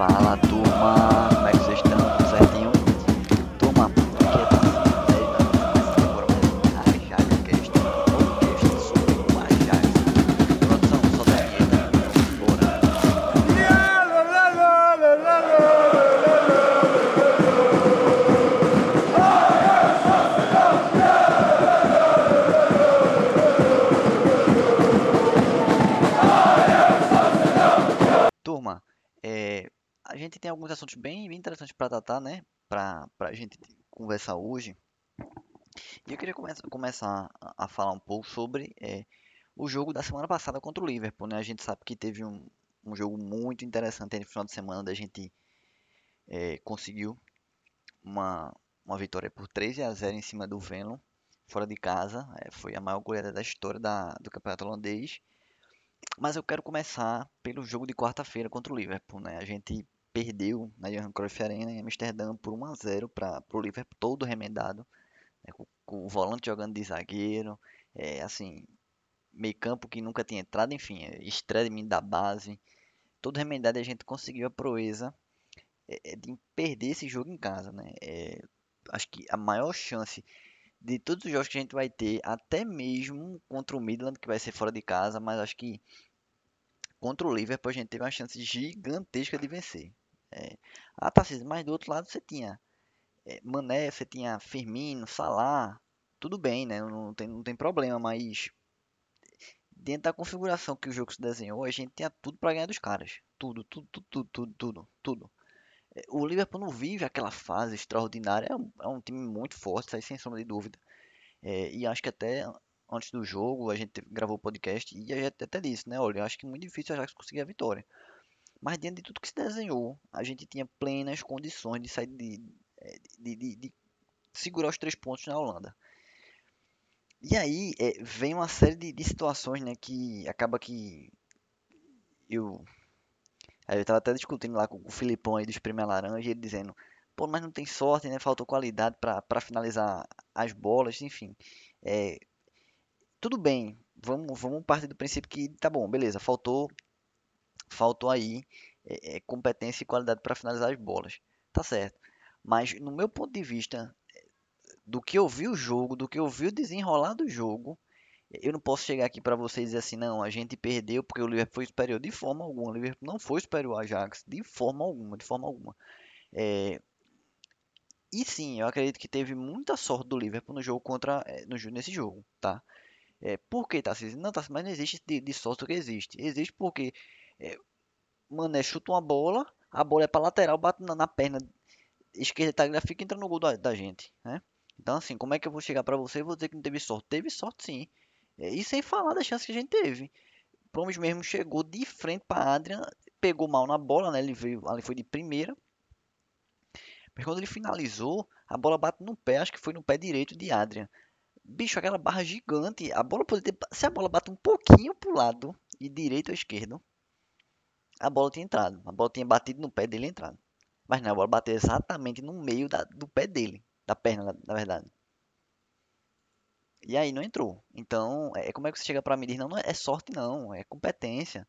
Fala, turma, como é que vocês estão? Tudo certinho? Turma, aqui é a questão sobre o Ajax. Produção, só da vinheta, bora! Turma, a gente tem alguns assuntos bem interessantes para tratar, né? Para a gente conversar hoje. E eu queria começar a falar um pouco sobre o jogo da semana passada contra o Liverpool, né? A gente sabe que teve um jogo muito interessante no final de semana, onde a gente conseguiu uma vitória por 3-0 em cima do Venlo, fora de casa. Foi a maior goleada da história do campeonato holandês. Mas eu quero começar pelo jogo de quarta-feira contra o Liverpool, né? A gente perdeu na Johan Cruyff Arena em Amsterdã por 1-0 para o Liverpool, todo remendado, né, com o volante jogando de zagueiro, assim, meio campo que nunca tinha entrado, enfim, estreia de mim da base, todo remendado, e a gente conseguiu a proeza de perder esse jogo em casa, né? Acho que a maior chance de todos os jogos que a gente vai ter, até mesmo contra o Midland, que vai ser fora de casa, mas acho que contra o Liverpool a gente teve uma chance gigantesca de vencer. Mas do outro lado você tinha Mané, você tinha Firmino, Salah, tudo bem, né? Não tem problema, mas dentro da configuração que o jogo se desenhou, a gente tinha tudo para ganhar dos caras. Tudo. O Liverpool não vive aquela fase extraordinária, é um time muito forte, isso aí sem sombra de dúvida. E acho que até antes do jogo, a gente gravou o podcast e a gente até disse, né? Olha, eu acho que é muito difícil a Ajax conseguir a vitória. Mas dentro de tudo que se desenhou, a gente tinha plenas condições de sair de segurar os 3 pontos na Holanda. E aí vem uma série de situações, né? Que acaba que eu tava até discutindo lá com o Filipão aí do Espreme a Laranja, ele dizendo, pô, mas não tem sorte, né? Faltou qualidade para finalizar as bolas, enfim. Tudo bem, vamos partir do princípio que tá bom, beleza, faltou aí competência e qualidade para finalizar as bolas, tá certo. Mas no meu ponto de vista, do que eu vi o jogo, do que eu vi o desenrolar do jogo, eu não posso chegar aqui para vocês e dizer assim, não, a gente perdeu porque o Liverpool foi superior de forma alguma. O Liverpool não foi superior ao Ajax de forma alguma. E sim, eu acredito que teve muita sorte do Liverpool no jogo nesse jogo, tá? Por que, Tassi? Não, Tassi, mas não existe de sorte que existe. Existe porque Mané chuta uma bola, a bola é para lateral, bate na perna esquerda, Tagliafico, entra no gol da gente, né? Então, assim, como é que eu vou chegar para você e vou dizer que não teve sorte? Teve sorte, sim. E sem falar da chance que a gente teve. Promes mesmo chegou de frente para Adrian, pegou mal na bola, né? Ele veio, ali foi de primeira. Mas quando ele finalizou, a bola bate no pé, acho que foi no pé direito de Adrian. Bicho, aquela barra gigante, a bola poderia ter, se a bola bate um pouquinho pro lado, e direito ou esquerdo, a bola tinha entrado. A bola tinha batido no pé dele e entrado. Mas não, a bola bateu exatamente no meio do pé dele, da perna, na verdade. E aí não entrou. Então, como é que você chega pra me dizer, não é sorte não, é competência.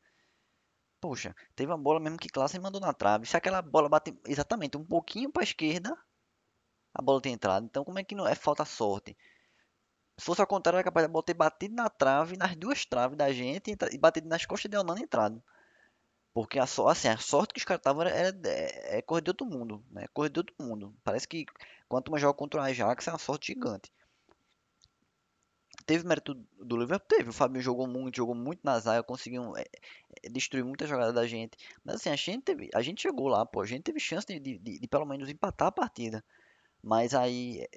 Poxa, teve uma bola mesmo que Klaassen mandou na trave. Se aquela bola bate exatamente um pouquinho pra esquerda, a bola tem entrado. Então como é que não é falta sorte? Se fosse ao contrário, era capaz da bola ter batido na trave, nas duas traves da gente, e batido nas costas de Onana e entrado. Porque a sorte que os caras estavam é correr de outro mundo, né? Correr de outro mundo. Parece que quanto mais joga contra o Ajax, é uma sorte gigante. Teve mérito do Liverpool? Teve. O Fabinho jogou muito na zaga, conseguiu destruir muita jogada da gente. Mas assim, a gente chegou lá, pô. A gente teve chance de pelo menos empatar a partida. Mas aí,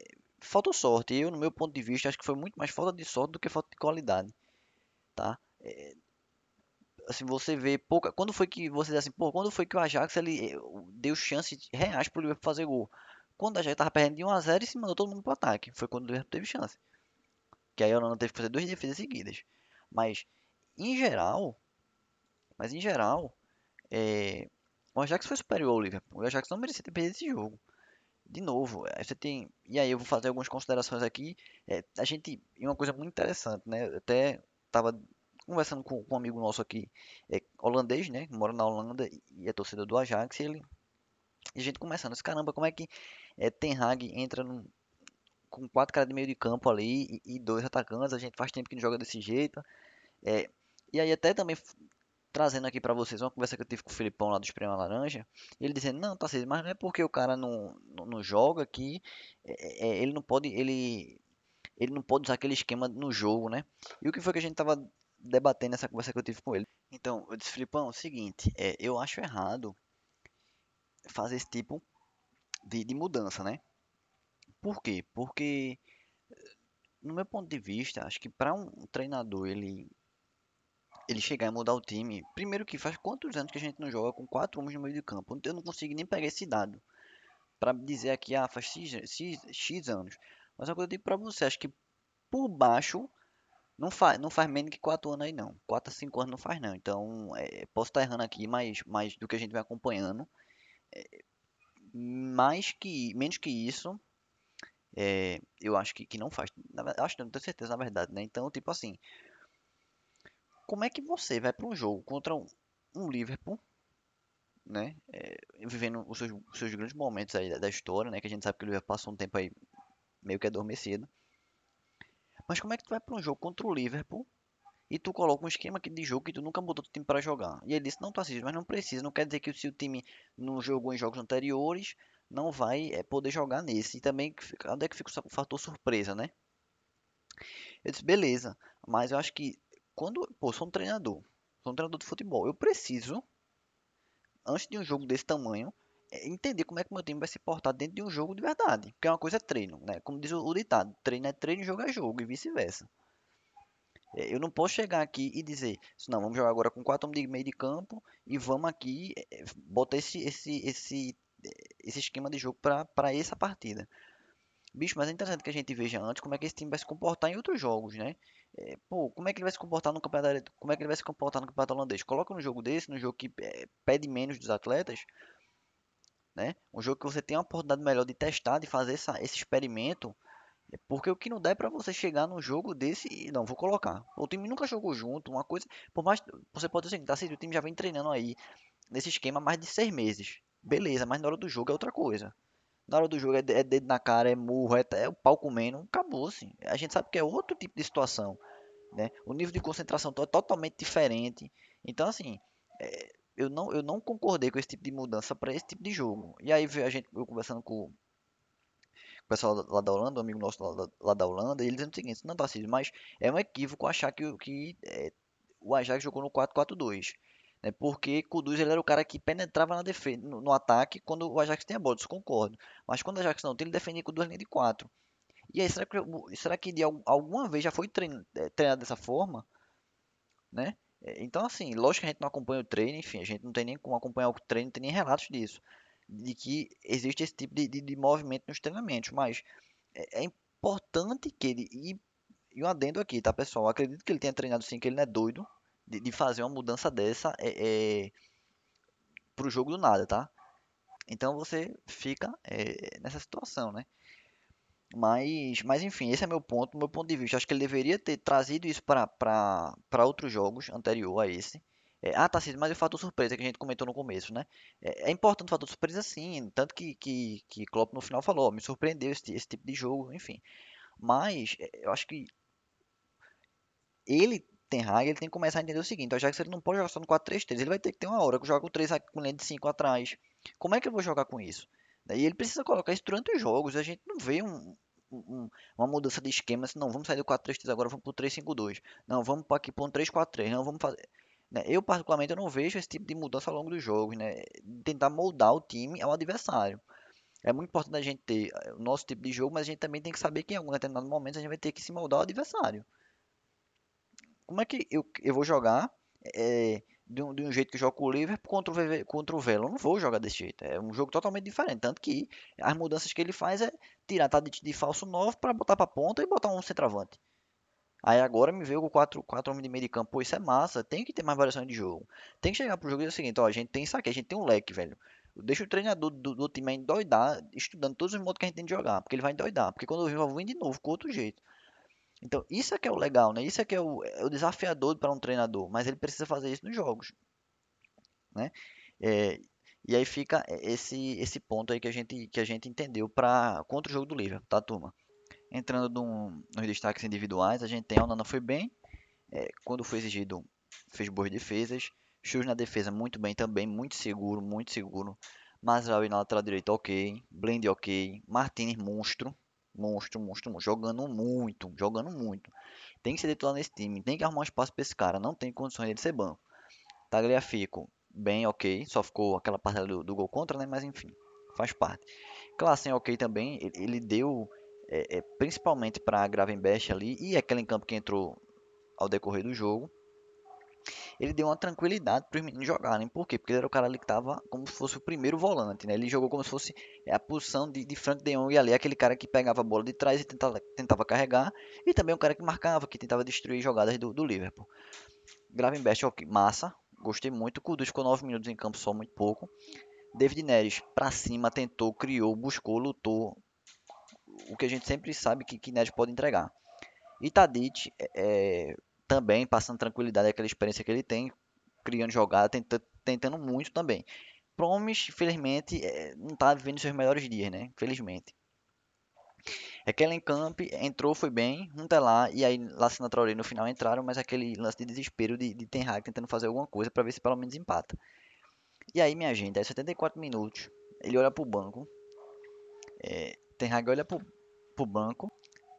faltou sorte. Eu, no meu ponto de vista, acho que foi muito mais falta de sorte do que falta de qualidade, tá? Assim, você vê pouca... Quando foi que você diz assim, pô, quando foi que o Ajax ele deu chances reais pro Liverpool fazer gol? Quando o Ajax tava perdendo de 1-0 e se mandou todo mundo pro ataque. Foi quando o Liverpool teve chance. Que aí a Onana teve que fazer 2 defesas seguidas. Mas, em geral, o Ajax foi superior ao Liverpool. O Ajax não merecia ter perdido esse jogo. De novo, você tem... E aí eu vou fazer algumas considerações aqui. E uma coisa muito interessante, né? Eu até estava conversando com um amigo nosso aqui, holandês, né? Mora na Holanda e é torcedor do Ajax. E a gente começando, caramba, como é que Ten Hag entra com 4 caras de meio de campo ali e 2 atacantes? A gente faz tempo que não joga desse jeito. E aí até também trazendo aqui pra vocês uma conversa que eu tive com o Filipão lá do Espreme a Laranja. Ele dizendo, não, tá certo, mas não é porque o cara não joga aqui, ele não pode... Ele não pode usar aquele esquema no jogo, né? E o que foi que a gente tava debatendo nessa conversa que eu tive com ele? Então, eu disse, Filipão, é o seguinte, eu acho errado fazer esse tipo de mudança, né? Por quê? Porque, no meu ponto de vista, acho que para um treinador ele chegar e mudar o time, primeiro que faz quantos anos que a gente não joga com 4 homens no meio de campo? Eu não consigo nem pegar esse dado para dizer aqui, faz X anos. Mas uma coisa eu digo pra você, acho que por baixo não faz menos que 4 anos aí não. 4 a 5 anos não faz não. Então, posso estar errando aqui, mas do que a gente vem acompanhando. Menos que isso, eu acho que não faz. Acho que não tenho certeza, na verdade, né? Então, tipo assim, como é que você vai pra um jogo contra um Liverpool, né? Vivendo os seus grandes momentos aí da história, né? Que a gente sabe que o Liverpool passou um tempo aí meio que adormecido. Mas como é que tu vai para um jogo contra o Liverpool e tu coloca um esquema de jogo que tu nunca mudou o time para jogar? E ele disse, não, tu assiste, mas não precisa. Não quer dizer que se o time não jogou em jogos anteriores, não vai poder jogar nesse. E também, onde é que fica o fator surpresa, né? Eu disse, beleza. Mas eu acho que, quando... Pô, sou um treinador de futebol. Eu preciso, antes de um jogo desse tamanho, entender como é que o meu time vai se portar dentro de um jogo de verdade. Porque uma coisa é treino, né? Como diz o ditado, treino é treino, jogo é jogo, e vice-versa. Eu não posso chegar aqui e dizer, não, vamos jogar agora com 4 homens de meio de campo e vamos aqui botar esse esquema de jogo para essa partida. Bicho, mas é interessante que a gente veja antes como é que esse time vai se comportar em outros jogos, né? Pô, como é que ele vai se comportar no campeonato? Como é que ele vai se comportar no campeonato holandês? Coloca um jogo desse, num jogo que pede menos dos atletas, né? Um jogo que você tem uma oportunidade melhor de testar, de fazer esse experimento. Porque o que não dá é pra você chegar num jogo desse e não, vou colocar. O time nunca jogou junto, uma coisa. Por mais você pode dizer, tá, se o time já vem treinando aí nesse esquema há mais de 6 meses. Beleza, mas na hora do jogo é outra coisa. Na hora do jogo é dedo na cara, é murro, é o pau comendo, acabou assim. A gente sabe que é outro tipo de situação, né? O nível de concentração é totalmente diferente. Então assim, eu não concordei com esse tipo de mudança para esse tipo de jogo. E aí eu conversando com o pessoal lá da Holanda, um amigo nosso lá da Holanda, e ele dizendo o seguinte, não, Tarcísio, mas é um equívoco achar que o Ajax jogou no 4-4-2, né? Porque Kudus, ele era o cara que penetrava na defesa, no ataque quando o Ajax tem a bola, desconcordo. Mas quando o Ajax não tem, ele defendia com 2 linhas de 4. E aí, será que de alguma vez já foi treinado dessa forma, né? Então, assim, lógico que a gente não acompanha o treino, enfim, a gente não tem nem como acompanhar o treino, não tem nem relatos disso, de que existe esse tipo de movimento nos treinamentos, mas é importante que ele, e um adendo aqui, tá, pessoal, eu acredito que ele tenha treinado sim, que ele não é doido de fazer uma mudança dessa pro jogo do nada, tá? Então você fica nessa situação, né? Mas enfim, esse é meu ponto de vista. Acho que ele deveria ter trazido isso para outros jogos anterior a esse. Tarcísio, mas o fator surpresa que a gente comentou no começo, né? É importante o fator surpresa, sim. Tanto que Klopp no final falou, me surpreendeu esse tipo de jogo, enfim. Mas eu acho que Ten Hag tem que começar a entender o seguinte, já que ele não pode jogar só no 4-3-3, ele vai ter que ter uma hora que joga com 3 com linha de 5 atrás. Como é que eu vou jogar com isso? E ele precisa colocar isso durante os jogos. A gente não vê uma mudança de esquema. Assim, não, vamos sair do 4-3-3 agora, vamos para o 3-5-2. Não, vamos para aqui para um 3-4-3. Não, vamos fazer... Eu, particularmente, eu não vejo esse tipo de mudança ao longo dos jogos, né? Tentar moldar o time ao adversário. É muito importante a gente ter o nosso tipo de jogo, mas a gente também tem que saber que em algum determinado momento a gente vai ter que se moldar ao adversário. Como é que eu vou jogar... De um jeito que joga o Liverpool contra o Venlo. Eu não vou jogar desse jeito. É um jogo totalmente diferente. Tanto que as mudanças que ele faz é tirar Itadit de falso 9 para botar para ponta e botar um centroavante. Aí agora me veio com 4 homens de meio de campo. Pô, isso é massa. Tem que ter mais variações de jogo. Tem que chegar pro jogo e dizer o seguinte: ó, a gente tem isso aqui, a gente tem um leque, velho. Deixa o treinador do time aí doidar, estudando todos os modos que a gente tem de jogar. Porque ele vai doidar. Porque quando eu vou vir de novo, com outro jeito. Então, isso é que é o legal, né? Isso é que é o desafiador para um treinador, mas ele precisa fazer isso nos jogos, né? E aí fica esse ponto aí que a gente entendeu contra o jogo do Liverpool, tá, turma? Entrando nos destaques individuais, a gente tem Onana foi bem, quando foi exigido, fez boas defesas. Schuurs na defesa muito bem também, muito seguro. Mazraoui na lateral direita, ok. Blend, ok. Martínez, monstro. Jogando muito. Tem que ser titular nesse time, tem que arrumar um espaço para esse cara, não tem condições de ser banco. Tagliafico, bem, ok. Só ficou aquela parcela do gol contra, né? Mas enfim, faz parte. Klaassen, ok também. Ele deu principalmente para Gravenberch ali e aquele em campo que entrou ao decorrer do jogo. Ele deu uma tranquilidade para os meninos jogarem. Por quê? Porque ele era o cara ali que estava como se fosse o primeiro volante, né? Ele jogou como se fosse a posição de Frank de Jong ali, aquele cara que pegava a bola de trás e tentava carregar. E também o cara que marcava, que tentava destruir jogadas do Liverpool. Gravenberch, ok, massa. Gostei muito. Kudus ficou 9 minutos em campo, só muito pouco. David Neres para cima, tentou, criou, buscou, lutou. O que a gente sempre sabe que Neres pode entregar. Itadit, também passando tranquilidade, aquela experiência que ele tem, criando jogada, tentando muito também. Promes, infelizmente, não está vivendo seus melhores dias, né? Infelizmente. Aquele em campo entrou, foi bem, não tá lá, e aí Lassina Traoré no final entraram, mas aquele lance de desespero de Ten Hag tentando fazer alguma coisa para ver se pelo menos empata. E aí, minha gente, aí 74 minutos, ele olha pro banco, Ten Hag olha pro banco,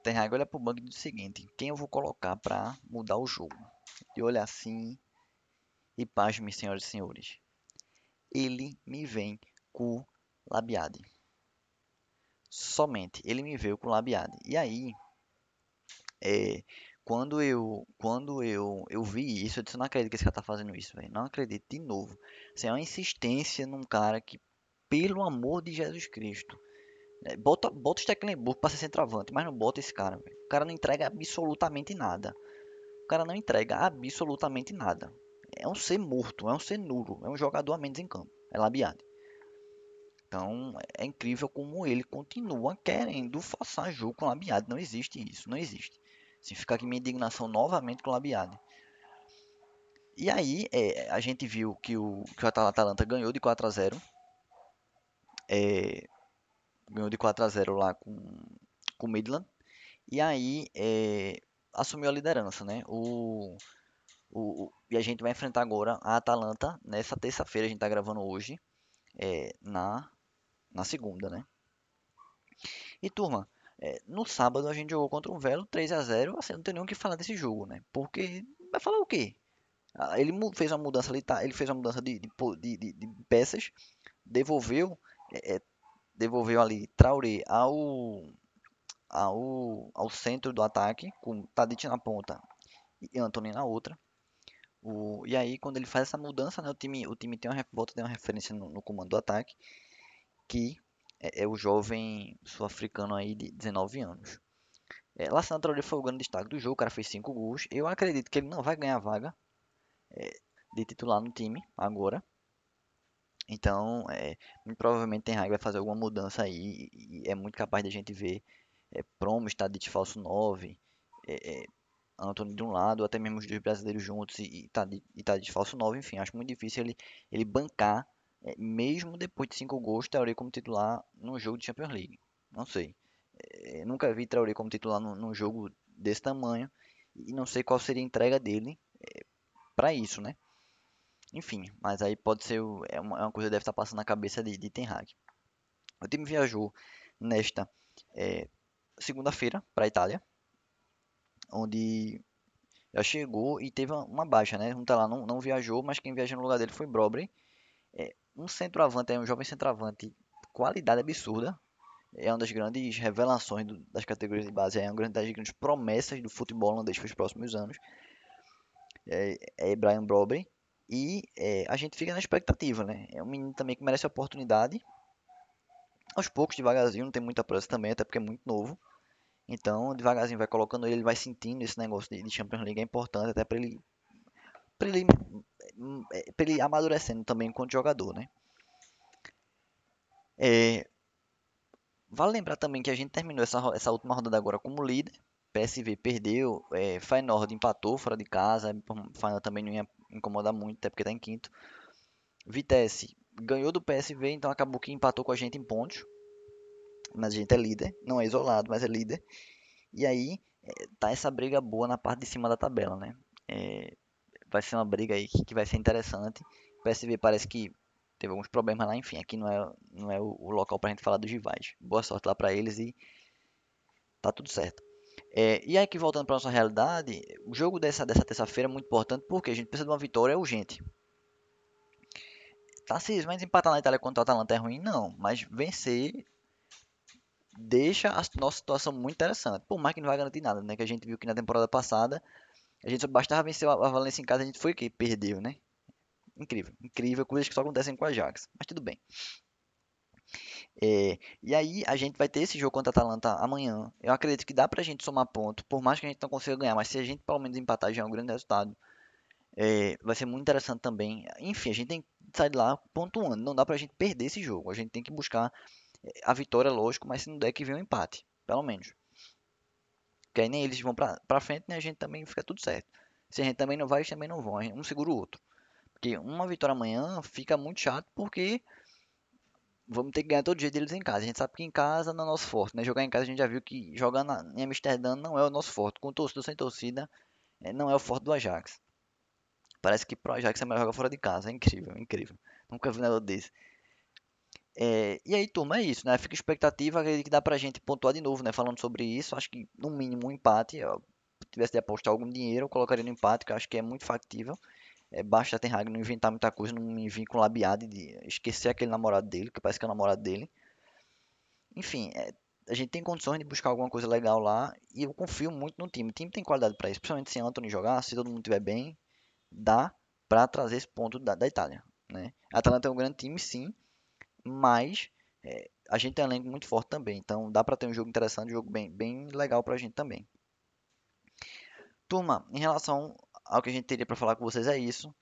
Ten Hag olha pro banco e diz o seguinte: quem eu vou colocar para mudar o jogo? E olha assim, e paz, minhas senhoras e senhores, ele me vem com Labiade. Somente ele me veio com Labiade. E aí, quando eu vi isso, eu disse: não acredito que esse cara tá fazendo isso, velho. Não acredito, de novo. Assim, é uma insistência num cara que, pelo amor de Jesus Cristo, bota o Stecklenburg pra ser centroavante, mas não bota esse cara, véio. O cara não entrega absolutamente nada. É um ser morto, é um ser nulo, é um jogador a menos em campo. É Labiade. Então, é incrível como ele continua querendo forçar jogo com Labiade. Não existe isso, não existe. Assim, fica aqui minha indignação novamente com Labiade. E aí, a gente viu que o Atalanta ganhou de 4-0. Ganhou de 4-0 lá com o Midland. E aí, assumiu a liderança, né? E a gente vai enfrentar agora a Atalanta nessa terça-feira. A gente está gravando hoje. Na segunda, né? E turma, no sábado a gente jogou contra o Venlo 3-0, assim, não tem nem o que falar desse jogo, né? Porque vai falar o quê? Ele fez uma mudança ali, tá? Ele fez uma mudança de peças, devolveu ali Traoré ao centro do ataque, com Tadić na ponta e Antony na outra. E aí, quando ele faz essa mudança, né, o time tem uma referência no comando do ataque, que é o jovem sul-africano aí de 19 anos. Lassina Traoré foi o grande destaque do jogo, o cara fez 5 gols. Eu acredito que ele não vai ganhar vaga de titular no time agora. Então, provavelmente Ten Hag vai fazer alguma mudança aí, e é muito capaz de a gente ver Promes, Tadić falso 9, Antony de um lado, até mesmo os dois brasileiros juntos e Tadić falso 9, enfim, acho muito difícil ele bancar, mesmo depois de 5 gols, Traoré como titular num jogo de Champions League. Não sei, nunca vi Traoré como titular num jogo desse tamanho, e não sei qual seria a entrega dele para isso, né? Enfim, mas aí pode ser uma coisa que deve estar passando na cabeça de Ten Hag. O time viajou nesta segunda-feira para a Itália, onde já chegou e teve uma baixa, né? Não viajou, mas quem viajou no lugar dele foi Brobre. Um centroavante, um jovem centroavante, qualidade absurda. É uma das grandes revelações das categorias de base, é uma das grandes promessas do futebol holandês para os próximos anos. É Brian Brobre. E a gente fica na expectativa, né? É um menino também que merece a oportunidade. Aos poucos, devagarzinho, não tem muita pressa também, até porque é muito novo. Então, devagarzinho vai colocando ele, vai sentindo esse negócio de Champions League, é importante até para ele amadurecendo também enquanto jogador, né? Vale lembrar também que a gente terminou essa última rodada agora como líder, PSV perdeu, Feyenoord empatou fora de casa, Feyenoord também não ia incomodar muito, até porque está em quinto. Vitesse ganhou do PSV, então acabou que empatou com a gente em pontos, mas a gente é líder, não é isolado, mas é líder. E aí tá essa briga boa na parte de cima da tabela, né? Vai ser uma briga aí que vai ser interessante. O PSV parece que teve alguns problemas lá, enfim, aqui não é o local pra gente falar dos rivais. Boa sorte lá pra eles e tá tudo certo. E aí, que voltando pra nossa realidade, o jogo dessa terça-feira é muito importante porque a gente precisa de uma vitória urgente. Tá, mas empatar na Itália contra o Atalanta é ruim? Não, mas vencer deixa a nossa situação muito interessante. Por mais que não vai garantir nada, né? Que a gente viu que na temporada passada a gente só bastava vencer a Valência em casa, a gente foi que perdeu, né? Incrível, coisas que só acontecem com a Ajax, mas tudo bem. E aí a gente vai ter esse jogo contra a Atalanta amanhã. Eu acredito que dá pra gente somar ponto, por mais que a gente não consiga ganhar, mas se a gente pelo menos empatar já é um grande resultado. Vai ser muito interessante também. Enfim, a gente tem que sair de lá pontuando, não dá pra gente perder esse jogo, a gente tem que buscar a vitória, lógico, mas se não der que vem um empate, pelo menos. Porque aí nem eles vão pra frente, nem a gente também fica tudo certo. Se a gente também não vai, eles também não vão, um segura o outro. Porque uma vitória amanhã fica muito chato, porque vamos ter que ganhar todo dia deles em casa. A gente sabe que em casa não é o nosso forte, né? Jogar em casa a gente já viu que jogar em Amsterdã não é o nosso forte. Com torcida ou sem torcida, não é o forte do Ajax. Parece que pro Ajax é melhor jogar fora de casa, é incrível. Nunca vi nada desse. E aí, turma, é isso, né? Fica expectativa, acredito que dá pra gente pontuar de novo, né? Falando sobre isso, acho que no mínimo um empate. Eu tivesse de apostar algum dinheiro, eu colocaria no empate, que eu acho que é muito factível. Basta Ten Hag não inventar muita coisa, não me vir com Labiade, de esquecer aquele namorado dele, que parece que é o namorado dele. Enfim, a gente tem condições de buscar alguma coisa legal lá, e eu confio muito no time. O time tem qualidade pra isso, principalmente se Antony jogar, se todo mundo estiver bem, dá pra trazer esse ponto da Itália, né? A Atalanta é um grande time, sim. Mas a gente tem um elenco muito forte também. Então dá pra ter um jogo interessante, um jogo bem legal pra gente também. Turma, em relação ao que a gente teria pra falar com vocês é isso.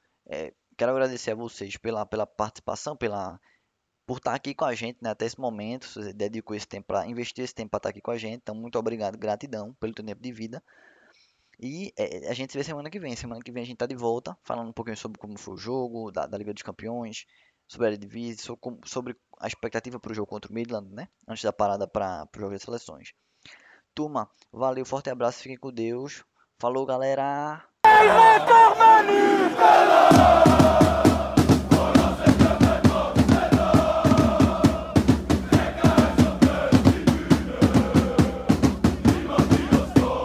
Quero agradecer a vocês pela participação, por estar aqui com a gente, né, até esse momento. Você dedicou esse tempo pra investir esse tempo pra estar aqui com a gente. Então muito obrigado, gratidão pelo teu tempo de vida. E a gente se vê semana que vem. Semana que vem a gente tá de volta, falando um pouquinho sobre como foi o jogo, da Liga dos Campeões, sobre a Eredivisie, sobre a expectativa para o jogo contra o Midland, né? Antes da parada para o jogo das seleções. Turma, valeu, forte abraço, fiquem com Deus. Falou, galera!